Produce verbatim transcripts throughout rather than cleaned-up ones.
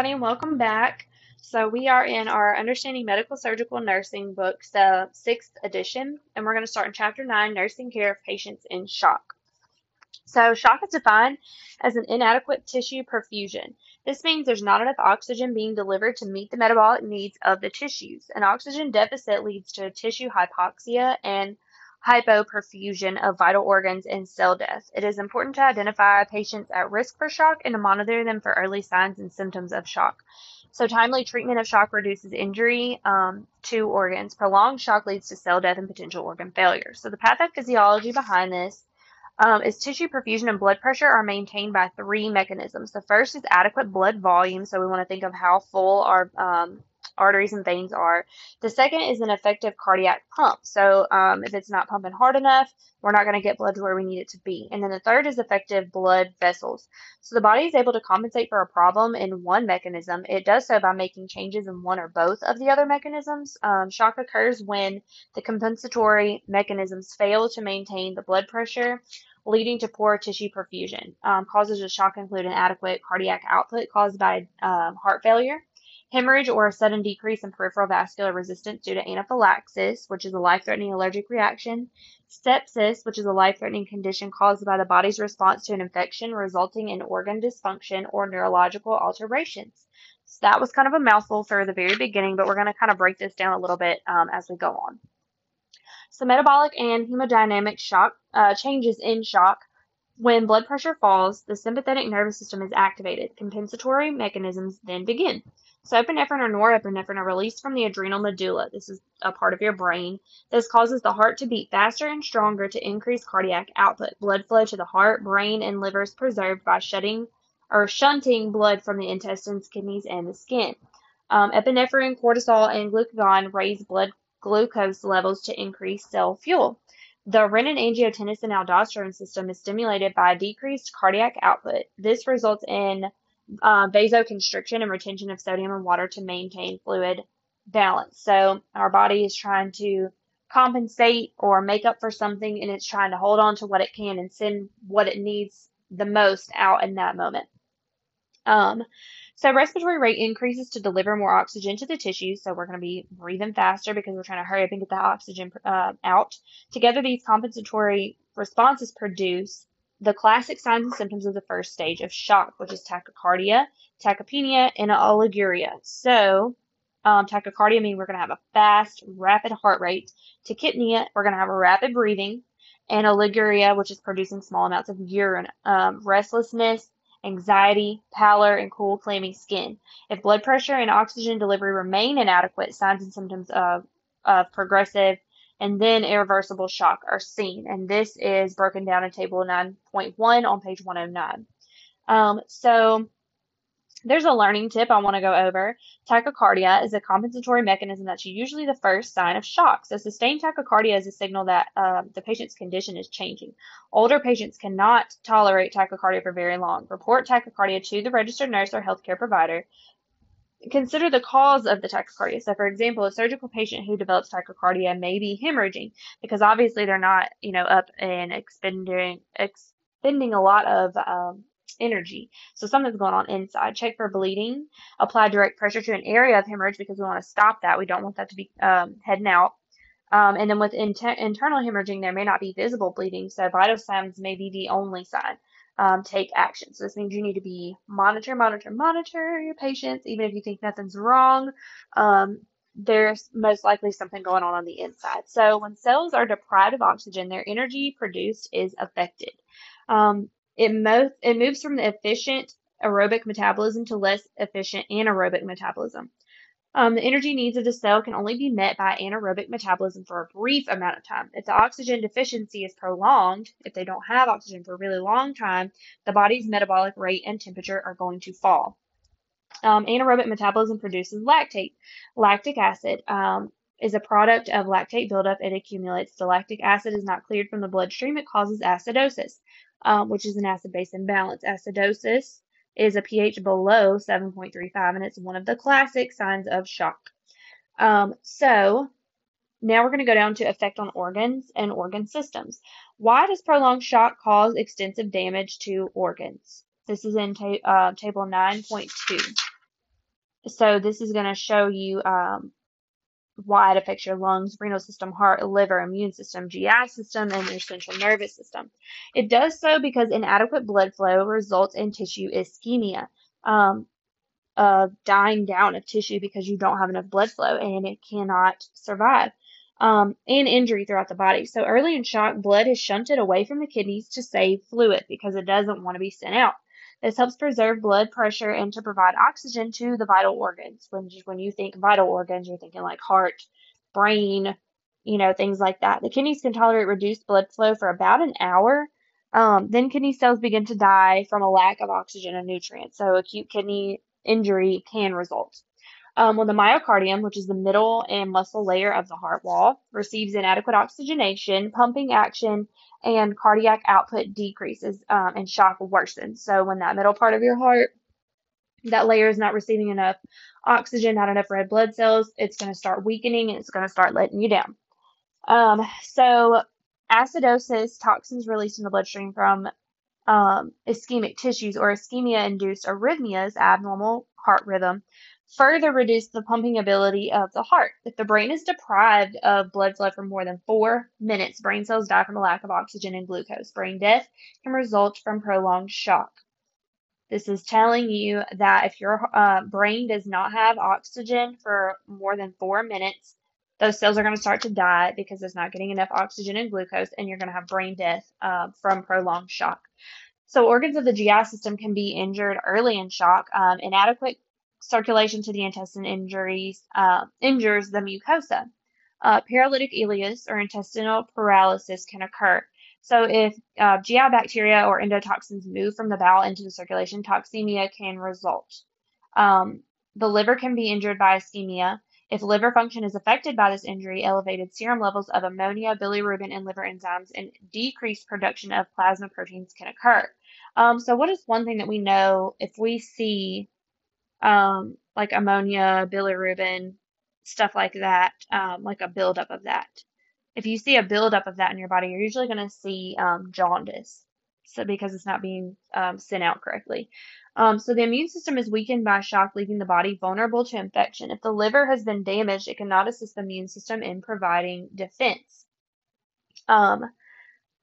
everybody, and welcome back. So we are in our Understanding Medical Surgical Nursing book, the sixth edition, and we're going to start in Chapter nine, Nursing Care of Patients in Shock. So shock is defined as an inadequate tissue perfusion. This means there's not enough oxygen being delivered to meet the metabolic needs of the tissues. An oxygen deficit leads to tissue hypoxia and hypoperfusion of vital organs and cell death. It is important to identify patients at risk for shock and to monitor them for early signs and symptoms of shock. So timely treatment of shock reduces injury um, to organs. Prolonged shock leads to cell death and potential organ failure. So the pathophysiology behind this um, is tissue perfusion and blood pressure are maintained by three mechanisms. The first is adequate blood volume. So we want to think of how full our um, arteries and veins are. The second is an effective cardiac pump. So um, if it's not pumping hard enough, we're not going to get blood to where we need it to be. And then the third is effective blood vessels. So the body is able to compensate for a problem in one mechanism. It does so by making changes in one or both of the other mechanisms. Um, shock occurs when the compensatory mechanisms fail to maintain the blood pressure, leading to poor tissue perfusion. Um, causes of shock include inadequate cardiac output caused by um, heart failure, hemorrhage or a sudden decrease in peripheral vascular resistance due to anaphylaxis, which is a life-threatening allergic reaction, sepsis, which is a life-threatening condition caused by the body's response to an infection resulting in organ dysfunction or neurological alterations. So that was kind of a mouthful for the very beginning, but we're going to kind of break this down a little bit um, as we go on. So metabolic and hemodynamic shock, uh, changes in shock. When blood pressure falls, the sympathetic nervous system is activated. Compensatory mechanisms then begin. So epinephrine or norepinephrine are released from the adrenal medulla. This is a part of your brain. This causes the heart to beat faster and stronger to increase cardiac output. Blood flow to the heart, brain, and liver is preserved by shutting or shunting blood from the intestines, kidneys, and the skin. Um, epinephrine, cortisol, and glucagon raise blood glucose levels to increase cell fuel. The renin-angiotensin-aldosterone system is stimulated by decreased cardiac output. This results in uh, vasoconstriction and retention of sodium and water to maintain fluid balance. So our body is trying to compensate or make up for something, and it's trying to hold on to what it can and send what it needs the most out in that moment. Um, so respiratory rate increases to deliver more oxygen to the tissues. So we're going to be breathing faster because we're trying to hurry up and get that oxygen uh, out. Together, these compensatory responses produce the classic signs and symptoms of the first stage of shock, which is tachycardia, tachypnea, and oliguria. So um, tachycardia means we're going to have a fast, rapid heart rate. Tachypnea, we're going to have a rapid breathing. And oliguria, which is producing small amounts of urine, um, restlessness, anxiety, pallor, and cool, clammy skin. If blood pressure and oxygen delivery remain inadequate, signs and symptoms of, of progressive and then irreversible shock are seen. And this is broken down in Table nine point one on page one oh nine. Um, so there's a learning tip I want to go over. Tachycardia is a compensatory mechanism that's usually the first sign of shock. So sustained tachycardia is a signal that uh, the patient's condition is changing. Older patients cannot tolerate tachycardia for very long. Report tachycardia to the registered nurse or healthcare provider. Consider the cause of the tachycardia. So, for example, a surgical patient who develops tachycardia may be hemorrhaging because obviously they're not, you know, up and expending expending a lot of um, energy. So something's going on inside. Check for bleeding. Apply direct pressure to an area of hemorrhage because we want to stop that. We don't want that to be um, heading out. Um, and then with in internal hemorrhaging, there may not be visible bleeding. So vital signs may be the only sign. Um, take action. So this means you need to be monitor, monitor, monitor your patients. Even if you think nothing's wrong, um, there's most likely something going on on the inside. So when cells are deprived of oxygen, their energy produced is affected. Um, It, mo it moves from the efficient aerobic metabolism to less efficient anaerobic metabolism. Um, the energy needs of the cell can only be met by anaerobic metabolism for a brief amount of time. If the oxygen deficiency is prolonged, if they don't have oxygen for a really long time, the body's metabolic rate and temperature are going to fall. Um, anaerobic metabolism produces lactate. Lactic acid um, is a product of lactate buildup. It accumulates. The lactic acid is not cleared from the bloodstream. It causes acidosis. Um, which is an acid-base imbalance. Acidosis is a pH below seven point three five, and it's one of the classic signs of shock. Um, so now we're going to go down to effect on organs and organ systems. Why does prolonged shock cause extensive damage to organs? This is in ta uh, Table nine point two. So this is going to show you um, why it affects your lungs, renal system, heart, liver, immune system, G I system, and your central nervous system. It does so because inadequate blood flow results in tissue ischemia, um, of dying down of tissue because you don't have enough blood flow and it cannot survive, um, and injury throughout the body. So early in shock, blood is shunted away from the kidneys to save fluid because it doesn't want to be sent out. This helps preserve blood pressure and to provide oxygen to the vital organs. When you, when you think vital organs, you're thinking like heart, brain, you know, things like that. The kidneys can tolerate reduced blood flow for about an hour. Um, then kidney cells begin to die from a lack of oxygen and nutrients. So acute kidney injury can result. Um, when the myocardium, which is the middle and muscle layer of the heart wall, receives inadequate oxygenation, pumping action and cardiac output decreases, um, and shock worsens. So when that middle part of your heart, that layer is not receiving enough oxygen, not enough red blood cells, it's going to start weakening and it's going to start letting you down. Um, so acidosis, toxins released in the bloodstream from um, ischemic tissues or ischemia-induced arrhythmias, abnormal heart rhythm, further reduce the pumping ability of the heart. If the brain is deprived of blood flow for more than four minutes, brain cells die from a lack of oxygen and glucose. Brain death can result from prolonged shock. This is telling you that if your uh, brain does not have oxygen for more than four minutes, those cells are going to start to die because it's not getting enough oxygen and glucose, and you're going to have brain death uh, from prolonged shock. So organs of the G I system can be injured early in shock. Um, inadequate circulation to the intestine injuries uh, injures the mucosa. Uh, paralytic ileus or intestinal paralysis can occur. So if uh, G I bacteria or endotoxins move from the bowel into the circulation, toxemia can result. Um, the liver can be injured by ischemia. If liver function is affected by this injury, elevated serum levels of ammonia, bilirubin, and liver enzymes, and decreased production of plasma proteins can occur. Um, so what is one thing that we know if we see Um, like ammonia, bilirubin, stuff like that, um, like a buildup of that? If you see a buildup of that in your body, you're usually going to see um, jaundice, so because it's not being um, sent out correctly. Um, so the immune system is weakened by shock, leaving the body vulnerable to infection. If the liver has been damaged, it cannot assist the immune system in providing defense. Um,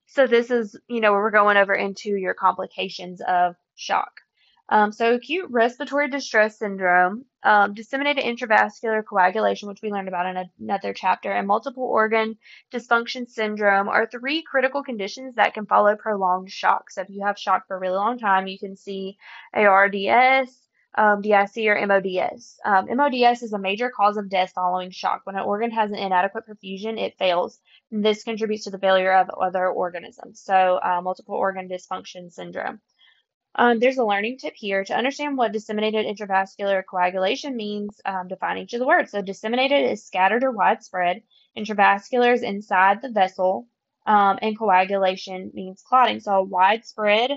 so this is, you know, where we're going over into your complications of shock. Um, so acute respiratory distress syndrome, um, disseminated intravascular coagulation, which we learned about in another chapter, and multiple organ dysfunction syndrome are three critical conditions that can follow prolonged shock. So if you have shock for a really long time, you can see A R D S, um, D I C, or M O D S. Um, M O D S is a major cause of death following shock. When an organ has an inadequate perfusion, it fails. This contributes to the failure of other organisms. So uh, multiple organ dysfunction syndrome. Um, there's a learning tip here. To understand what disseminated intravascular coagulation means, um, define each of the words. So disseminated is scattered or widespread. Intravascular is inside the vessel, um, and coagulation means clotting. So a widespread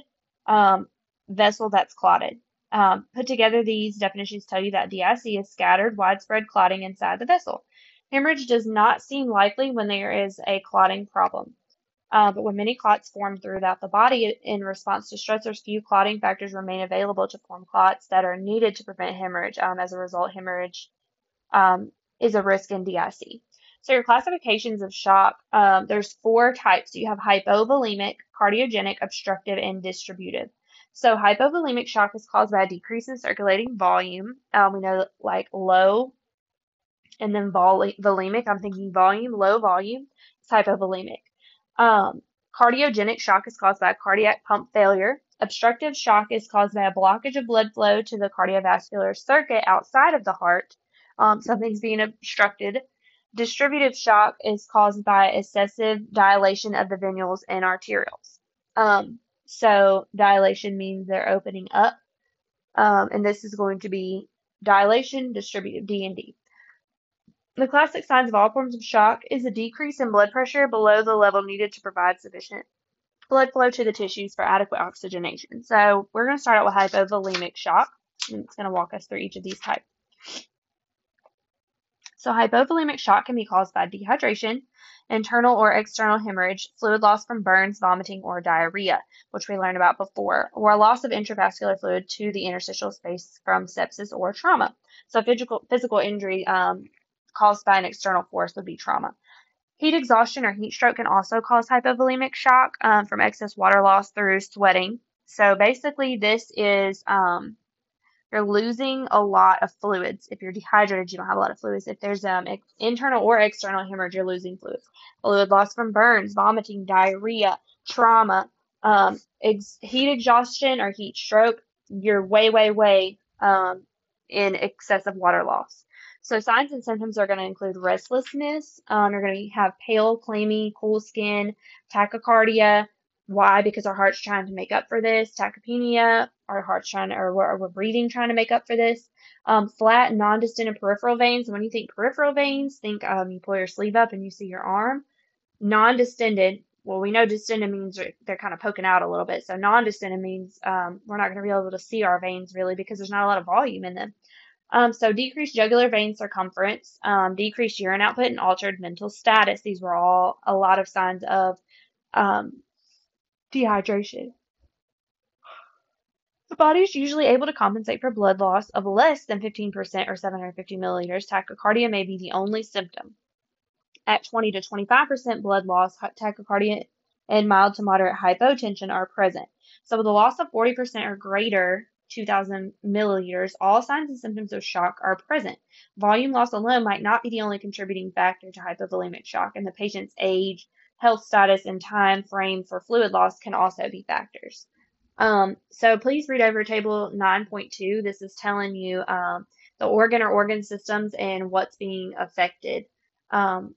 um, vessel that's clotted. Um, put together, these definitions tell you that D I C is scattered, widespread clotting inside the vessel. Hemorrhage does not seem likely when there is a clotting problem. Uh, but when many clots form throughout the body in response to stressors, few clotting factors remain available to form clots that are needed to prevent hemorrhage. Um, as a result, hemorrhage um, is a risk in D I C. So your classifications of shock, um, there's four types. You have hypovolemic, cardiogenic, obstructive, and distributive. So hypovolemic shock is caused by a decrease in circulating volume. Um, we know like low and then vol volemic. I'm thinking volume, low volume. It's hypovolemic. Um, cardiogenic shock is caused by cardiac pump failure. Obstructive shock is caused by a blockage of blood flow to the cardiovascular circuit outside of the heart. Um, something's being obstructed. Distributive shock is caused by excessive dilation of the venules and arterioles. Um, so dilation means they're opening up. Um, and this is going to be dilation, distributive, D and D. The classic signs of all forms of shock is a decrease in blood pressure below the level needed to provide sufficient blood flow to the tissues for adequate oxygenation. So we're going to start out with hypovolemic shock, and it's going to walk us through each of these types. So hypovolemic shock can be caused by dehydration, internal or external hemorrhage, fluid loss from burns, vomiting, or diarrhea, which we learned about before, or a loss of intravascular fluid to the interstitial space from sepsis or trauma. So physical, physical injury um, caused by an external force would be trauma. Heat exhaustion or heat stroke can also cause hypovolemic shock um, from excess water loss through sweating. So basically this is... Um, You're losing a lot of fluids. If you're dehydrated, you don't have a lot of fluids. If there's um, internal or external hemorrhage, you're losing fluids. Fluid loss from burns, vomiting, diarrhea, trauma, um, ex heat exhaustion or heat stroke, you're way, way, way um, in excess of water loss. So signs and symptoms are going to include restlessness. Um, you're going to have pale, clammy, cool skin, tachycardia. Why? Because our heart's trying to make up for this. Tachypnea, our heart's trying to, or we're, we're breathing trying to make up for this. Um, flat, non-distended peripheral veins. When you think peripheral veins, think um, you pull your sleeve up and you see your arm. Non-distended, well, we know distended means they're kind of poking out a little bit. So non-distended means um, we're not going to be able to see our veins really because there's not a lot of volume in them. Um, so decreased jugular vein circumference, um, decreased urine output, and altered mental status. These were all a lot of signs of um, dehydration. The body is usually able to compensate for blood loss of less than fifteen percent or seven hundred fifty milliliters. Tachycardia may be the only symptom. At twenty to twenty-five percent blood loss, tachycardia and mild to moderate hypotension are present. So with a loss of forty percent or greater, two thousand milliliters, all signs and symptoms of shock are present. Volume loss alone might not be the only contributing factor to hypovolemic shock, and the patient's age, health status, and time frame for fluid loss can also be factors. Um, so please read over table nine point two. This is telling you um, the organ or organ systems and what's being affected um,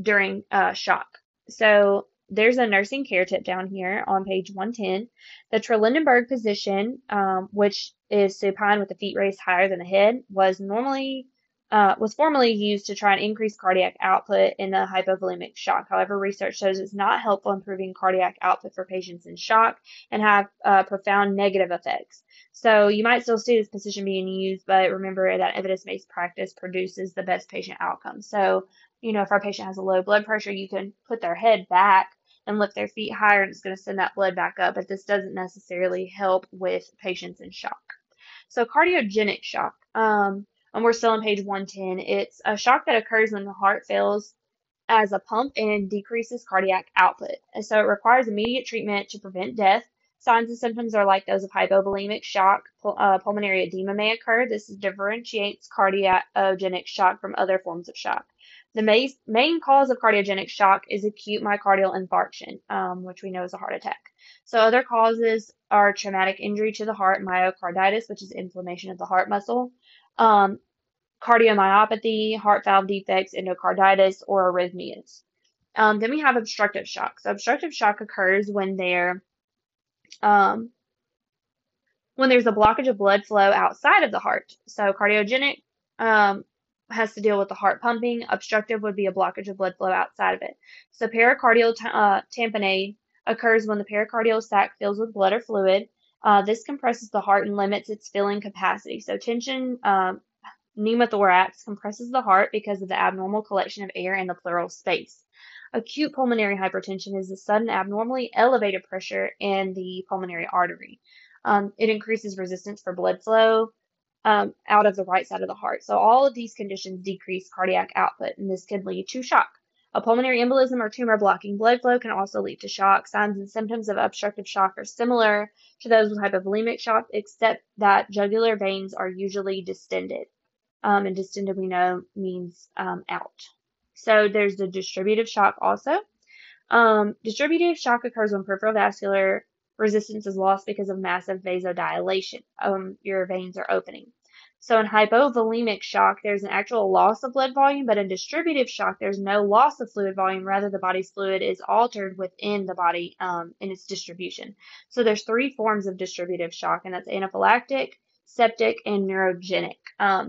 during uh, shock. So there's a nursing care tip down here on page one ten. The Trendelenburg position, um, which is supine with the feet raised higher than the head, was normally Uh, was formerly used to try and increase cardiac output in the hypovolemic shock. However, research shows it's not helpful in improving cardiac output for patients in shock and have uh, profound negative effects. So you might still see this position being used, but remember that evidence-based practice produces the best patient outcome. So, you know, if our patient has a low blood pressure, you can put their head back and lift their feet higher, and it's going to send that blood back up, but this doesn't necessarily help with patients in shock. So cardiogenic shock. Um, And we're still on page one ten. It's a shock that occurs when the heart fails as a pump and decreases cardiac output. And so it requires immediate treatment to prevent death. Signs and symptoms are like those of hypovolemic shock. Pul uh, pulmonary edema may occur. This differentiates cardiogenic shock from other forms of shock. The ma main cause of cardiogenic shock is acute myocardial infarction, um, which we know is a heart attack. So other causes are traumatic injury to the heart, myocarditis, which is inflammation of the heart muscle, Um, cardiomyopathy, heart valve defects, endocarditis, or arrhythmias. Um, then we have obstructive shock. So obstructive shock occurs when there, um, when there's a blockage of blood flow outside of the heart. So cardiogenic um, has to deal with the heart pumping. Obstructive would be a blockage of blood flow outside of it. So pericardial uh, tamponade occurs when the pericardial sac fills with blood or fluid. Uh, this compresses the heart and limits its filling capacity. So tension um, pneumothorax compresses the heart because of the abnormal collection of air in the pleural space. Acute pulmonary hypertension is the sudden abnormally elevated pressure in the pulmonary artery. Um, it increases resistance for blood flow um, out of the right side of the heart. So all of these conditions decrease cardiac output, and this can lead to shock. A pulmonary embolism or tumor blocking blood flow can also lead to shock. Signs and symptoms of obstructive shock are similar to those with hypovolemic shock, except that jugular veins are usually distended. Um, and distended, we know, means um, out. So there's the distributive shock also. Um, distributive shock occurs when peripheral vascular resistance is lost because of massive vasodilation. Um, your veins are opening. So in hypovolemic shock, there's an actual loss of blood volume, but in distributive shock, there's no loss of fluid volume. Rather, the body's fluid is altered within the body um, in its distribution. So there's three forms of distributive shock, and that's anaphylactic, septic, and neurogenic. Um,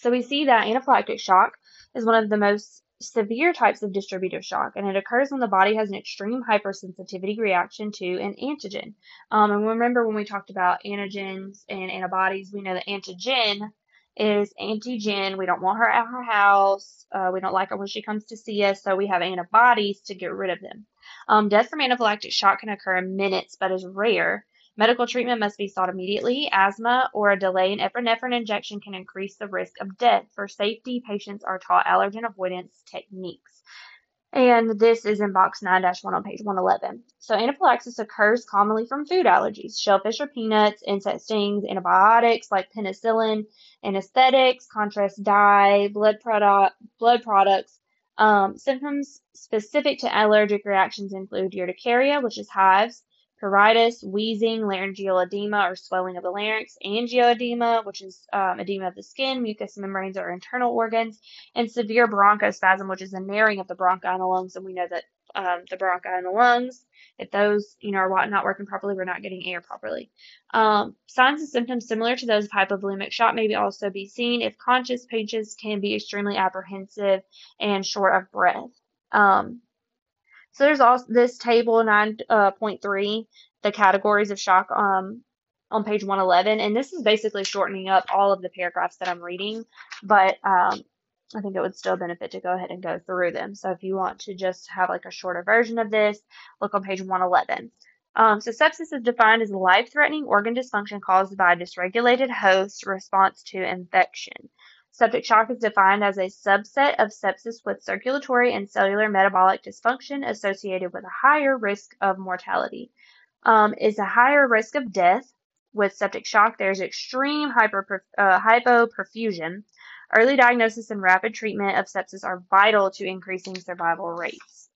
so we see that anaphylactic shock is one of the most severe types of distributive shock, and it occurs when the body has an extreme hypersensitivity reaction to an antigen. Um, and remember when we talked about antigens and antibodies, we know that antigen is Auntie Jen. We don't want her at her house. Uh, we don't like her when she comes to see us, so we have antibodies to get rid of them. Um, death from anaphylactic shock can occur in minutes, but is rare. Medical treatment must be sought immediately. Asthma or a delay in epinephrine injection can increase the risk of death. For safety, patients are taught allergen avoidance techniques. And this is in box nine dash one on page one eleven. So anaphylaxis occurs commonly from food allergies, shellfish or peanuts, insect stings, antibiotics like penicillin, anesthetics, contrast dye, blood product, blood products. Um, symptoms specific to allergic reactions include urticaria, which is hives, pruritus, wheezing, laryngeal edema or swelling of the larynx, angioedema, which is um, edema of the skin, mucous membranes or internal organs, and severe bronchospasm, which is the narrowing of the bronchi and the lungs. And we know that um, the bronchi and the lungs, if those, you know, are not working properly, we're not getting air properly. Um, signs and symptoms similar to those of hypovolemic shock may be also be seen. If conscious, patients can be extremely apprehensive and short of breath. Um, So there's also this table nine point three, uh, the categories of shock um, on page one eleven. And this is basically shortening up all of the paragraphs that I'm reading, but um, I think it would still benefit to go ahead and go through them. So if you want to just have like a shorter version of this, look on page one eleven. Um, so sepsis is defined as life-threatening organ dysfunction caused by dysregulated host response to infection. Septic shock is defined as a subset of sepsis with circulatory and cellular metabolic dysfunction associated with a higher risk of mortality. Um, is a higher risk of death. With septic shock, there's extreme hyper, uh, hypoperfusion. Early diagnosis and rapid treatment of sepsis are vital to increasing survival rates.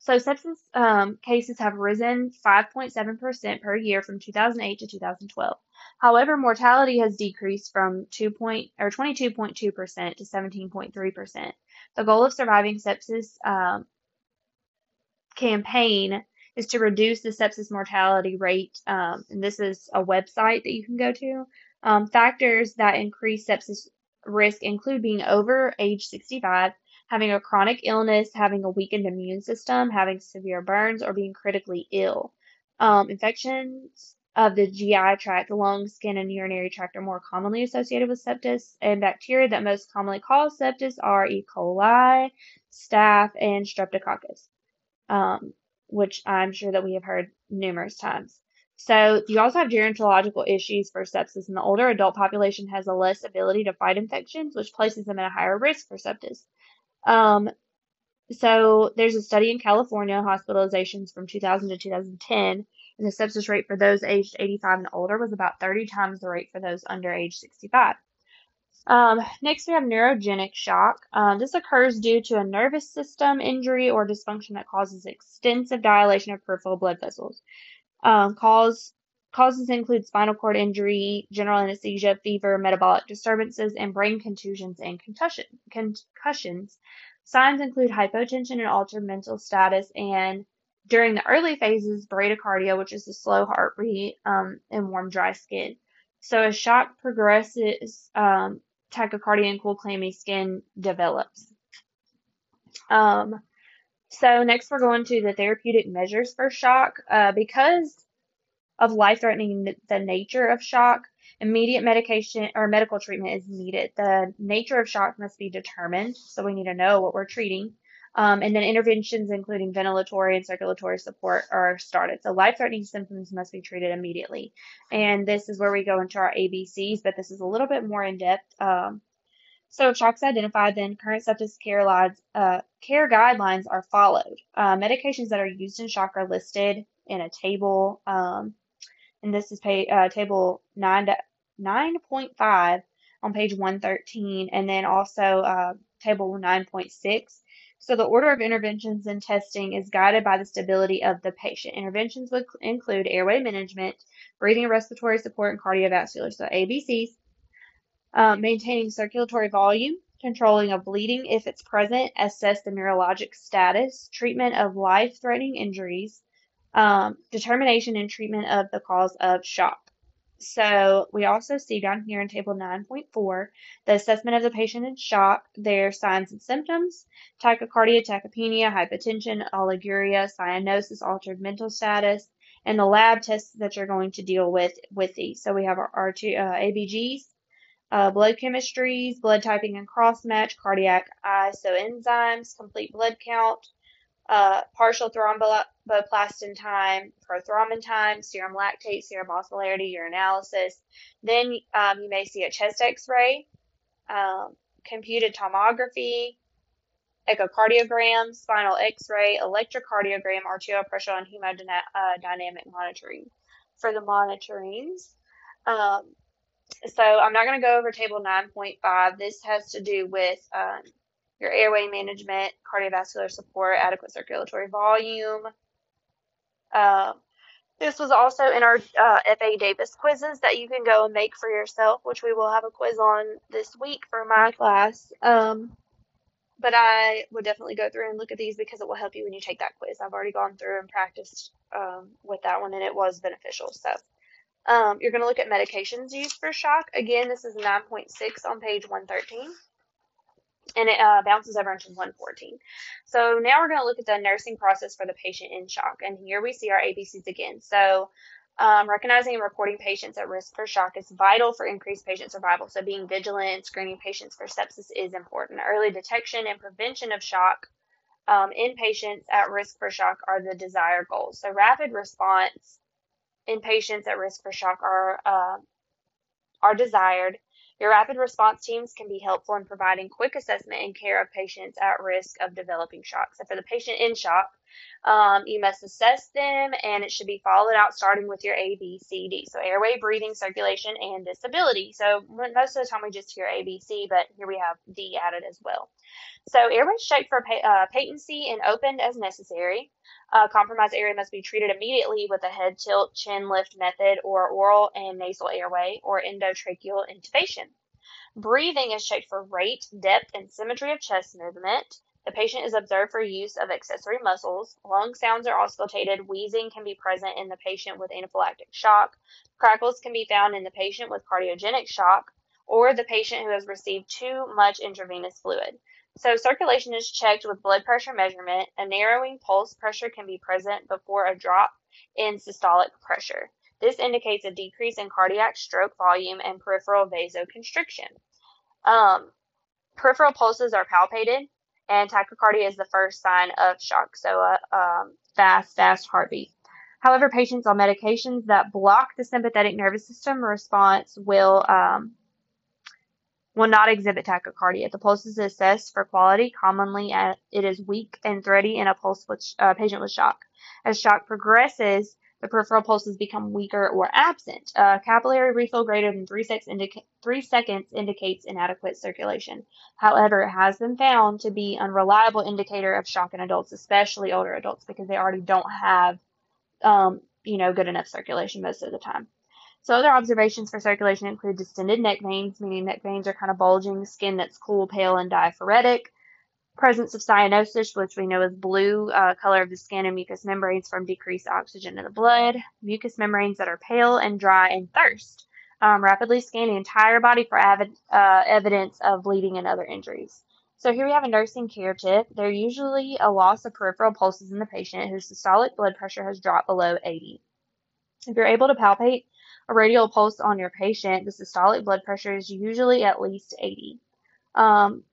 So sepsis um, cases have risen five point seven percent per year from two thousand eight to two thousand twelve. However, mortality has decreased from twenty-two point two percent to seventeen point three percent. The goal of Surviving Sepsis um, campaign is to reduce the sepsis mortality rate, um, and this is a website that you can go to. Um, factors that increase sepsis risk include being over age sixty-five, having a chronic illness, having a weakened immune system, having severe burns, or being critically ill. Um, infections of the G I tract, lung, skin, and urinary tract are more commonly associated with sepsis, and bacteria that most commonly cause sepsis are E. coli, staph, and streptococcus, um, which I'm sure that we have heard numerous times. So you also have gerontological issues for sepsis, and the older adult population has a less ability to fight infections, which places them at a higher risk for sepsis. Um, so there's a study in California, hospitalizations from two thousand to two thousand ten, and the sepsis rate for those aged eighty-five and older was about thirty times the rate for those under age sixty-five. Um, next, we have neurogenic shock. Um, this occurs due to a nervous system injury or dysfunction that causes extensive dilation of peripheral blood vessels. Um, cause, causes include spinal cord injury, general anesthesia, fever, metabolic disturbances, and brain contusions and concussion, concussions. Signs include hypotension and altered mental status, and during the early phases, bradycardia, which is the slow heartbeat, um, and warm, dry skin. So as shock progresses, um, tachycardia and cool, clammy skin develops. Um, so next we're going to the therapeutic measures for shock. Uh, because of life-threatening the nature of shock, immediate medication or medical treatment is needed. The nature of shock must be determined, so we need to know what we're treating. Um, and then interventions, including ventilatory and circulatory support, are started. So life-threatening symptoms must be treated immediately. And this is where we go into our A B Cs, but this is a little bit more in-depth. Um, so if shock's identified, then current sepsis care, lines, uh, care guidelines are followed. Uh, medications that are used in shock are listed in a table, um, and this is pay, uh, table nine point five on page one thirteen, and then also uh, table nine point six. So the order of interventions and testing is guided by the stability of the patient. Interventions would include airway management, breathing and respiratory support, and cardiovascular, so A B Cs, um, maintaining circulatory volume, controlling of bleeding if it's present, assess the neurologic status, treatment of life-threatening injuries, um, determination and treatment of the cause of shock. So we also see down here in table nine point four, the assessment of the patient in shock, their signs and symptoms, tachycardia, tachypnea, hypotension, oliguria, cyanosis, altered mental status, and the lab tests that you're going to deal with with these. So we have our, our two, uh, A B Gs, uh, blood chemistries, blood typing and cross-match, cardiac isoenzymes, complete blood count, uh, partial thromboplastin time, prothrombin time, serum lactate, serum osmolarity, urinalysis. Then um, you may see a chest x-ray, um, computed tomography, echocardiogram, spinal x-ray, electrocardiogram, arterial pressure, and hemodynamic uh, monitoring for the monitorings. Um, so I'm not going to go over table nine point five. This has to do with um, your airway management, cardiovascular support, adequate circulatory volume. Uh, this was also in our uh, F A Davis quizzes that you can go and make for yourself, which we will have a quiz on this week for my class. Um, But I would definitely go through and look at these because it will help you when you take that quiz. I've already gone through and practiced um, with that one, and it was beneficial. So um, you're going to look at medications used for shock. Again, this is nine point six on page one thirteen, and it uh, bounces over into one fourteen. So now we're going to look at the nursing process for the patient in shock, and here we see our A B Cs again. So um, recognizing and reporting patients at risk for shock is vital for increased patient survival. So being vigilant and screening patients for sepsis is important. Early detection and prevention of shock um, in patients at risk for shock are the desired goals. So rapid response in patients at risk for shock are, uh, are desired. Your rapid response teams can be helpful in providing quick assessment and care of patients at risk of developing shock. So for the patient in shock, um, you must assess them, and it should be followed out starting with your A B C D. So airway, breathing, circulation, and disability. So most of the time we just hear A B C, but here we have D added as well. So airways checked for uh, patency and opened as necessary. Uh, compromised area must be treated immediately with a head tilt, chin lift method, or oral and nasal airway, or endotracheal intubation. Breathing is checked for rate, depth, and symmetry of chest movement. The patient is observed for use of accessory muscles. Lung sounds are auscultated. Wheezing can be present in the patient with anaphylactic shock. Crackles can be found in the patient with cardiogenic shock or the patient who has received too much intravenous fluid. So circulation is checked with blood pressure measurement. A narrowing pulse pressure can be present before a drop in systolic pressure. This indicates a decrease in cardiac stroke volume and peripheral vasoconstriction. Um, peripheral pulses are palpated, and tachycardia is the first sign of shock, so a uh, um, fast, fast heartbeat. However, patients on medications that block the sympathetic nervous system response will um, will not exhibit tachycardia. The pulse is assessed for quality. Commonly, it is weak and thready in a pulse with uh, patient with shock. As shock progresses, the peripheral pulses become weaker or absent. Uh, capillary refill greater than three, six indica three seconds indicates inadequate circulation. However, it has been found to be an unreliable indicator of shock in adults, especially older adults, because they already don't have, um, you know, good enough circulation most of the time. So other observations for circulation include distended neck veins, meaning neck veins are kind of bulging, skin that's cool, pale, and diaphoretic, presence of cyanosis, which we know is blue uh, color of the skin, and mucous membranes from decreased oxygen in the blood, mucous membranes that are pale and dry, and thirst. Um, rapidly scan the entire body for avid, uh, evidence of bleeding and other injuries. So here we have a nursing care tip. They're usually a loss of peripheral pulses in the patient whose systolic blood pressure has dropped below eighty. If you're able to palpate a radial pulse on your patient, the systolic blood pressure is usually at least eighty. Um,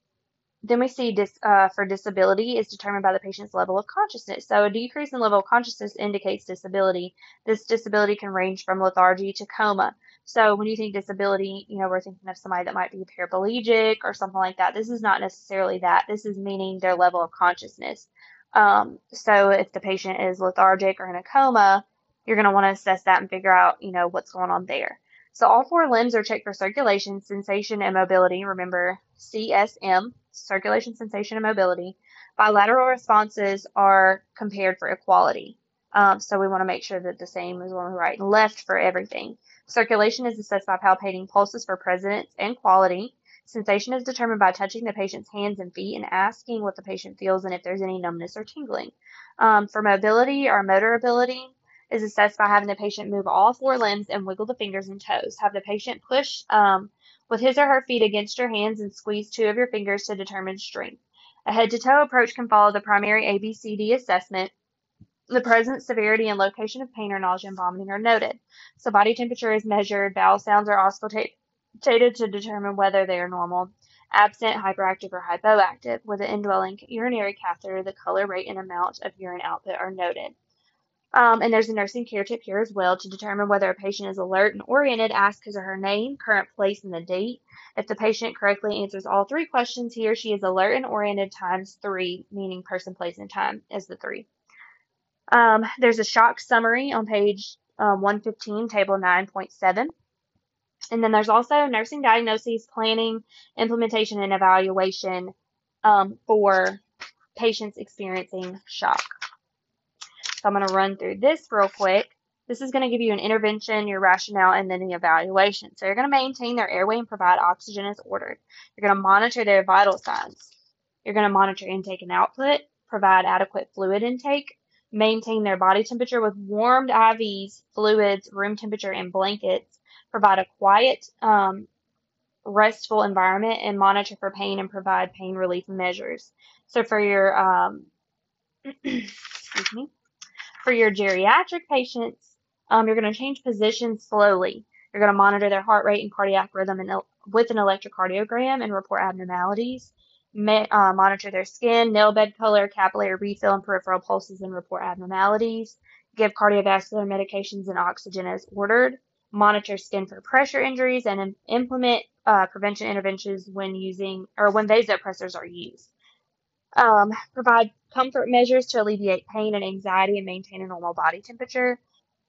then we see dis, uh, for disability is determined by the patient's level of consciousness. So a decrease in level of consciousness indicates disability. This disability can range from lethargy to coma. So when you think disability, you know, we're thinking of somebody that might be paraplegic or something like that. This is not necessarily that. This is meaning their level of consciousness. Um, so if the patient is lethargic or in a coma, you're going to want to assess that and figure out, you know, what's going on there. So all four limbs are checked for circulation, sensation, and mobility. Remember C S M, circulation, sensation, and mobility. Bilateral responses are compared for equality. Um, so we want to make sure that the same is on the right and left for everything. Circulation is assessed by palpating pulses for presence and quality. Sensation is determined by touching the patient's hands and feet and asking what the patient feels and if there's any numbness or tingling. Um, for mobility or motor ability, is assessed by having the patient move all four limbs and wiggle the fingers and toes. Have the patient push um, with his or her feet against your hands and squeeze two of your fingers to determine strength. A head-to-toe approach can follow the primary A B C D assessment. The presence, severity, and location of pain or nausea and vomiting are noted. So body temperature is measured, bowel sounds are auscultated, data to determine whether they are normal, absent, hyperactive, or hypoactive. With an indwelling urinary catheter, the color, rate, and amount of urine output are noted. Um, and there's a nursing care tip here as well. To determine whether a patient is alert and oriented, ask his or her name, current place, and the date. If the patient correctly answers all three questions, he or she is alert and oriented times three, meaning person, place, and time is the three. Um, there's a shock summary on page um, one fifteen, table nine point seven. And then there's also nursing diagnoses, planning, implementation, and evaluation um, for patients experiencing shock. So I'm going to run through this real quick. This is going to give you an intervention, your rationale, and then the evaluation. So you're going to maintain their airway and provide oxygen as ordered. You're going to monitor their vital signs. You're going to monitor intake and output, provide adequate fluid intake, maintain their body temperature with warmed I Vs, fluids, room temperature, and blankets, provide a quiet, um, restful environment, and monitor for pain and provide pain relief measures. So for your, um, excuse me, for your geriatric patients, um, you're going to change positions slowly. You're going to monitor their heart rate and cardiac rhythm and with an electrocardiogram and report abnormalities. May, uh, monitor their skin, nail bed color, capillary refill, and peripheral pulses and report abnormalities. Give cardiovascular medications and oxygen as ordered. Monitor skin for pressure injuries and im implement uh, prevention interventions when using or when vasopressors are used. Um, provide comfort measures to alleviate pain and anxiety and maintain a normal body temperature.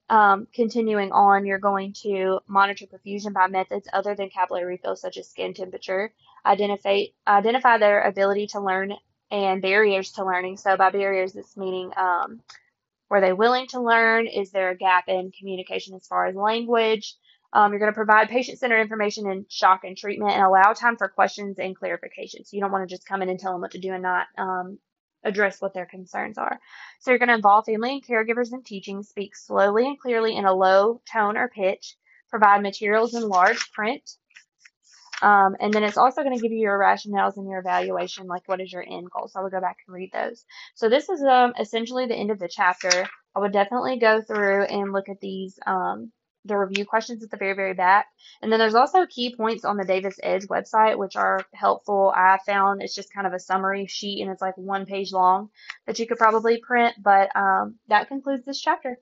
Um, continuing on, you're going to monitor perfusion by methods other than capillary refill, such as skin temperature. Identify, identify their ability to learn and barriers to learning. So by barriers, it's meaning um, were they willing to learn? Is there a gap in communication as far as language? Um, you're going to provide patient-centered information in shock and treatment and allow time for questions and clarification. So you don't want to just come in and tell them what to do and not um, address what their concerns are. So you're going to involve family and caregivers in teaching, speak slowly and clearly in a low tone or pitch, provide materials in large print. Um, and then it's also going to give you your rationales and your evaluation, like what is your end goal. So I will go back and read those. So this is um, essentially the end of the chapter. I would definitely go through and look at these, um, the review questions at the very, very back. And then there's also key points on the Davis Edge website, which are helpful. I found it's just kind of a summary sheet, and it's like one page long that you could probably print. But um, that concludes this chapter.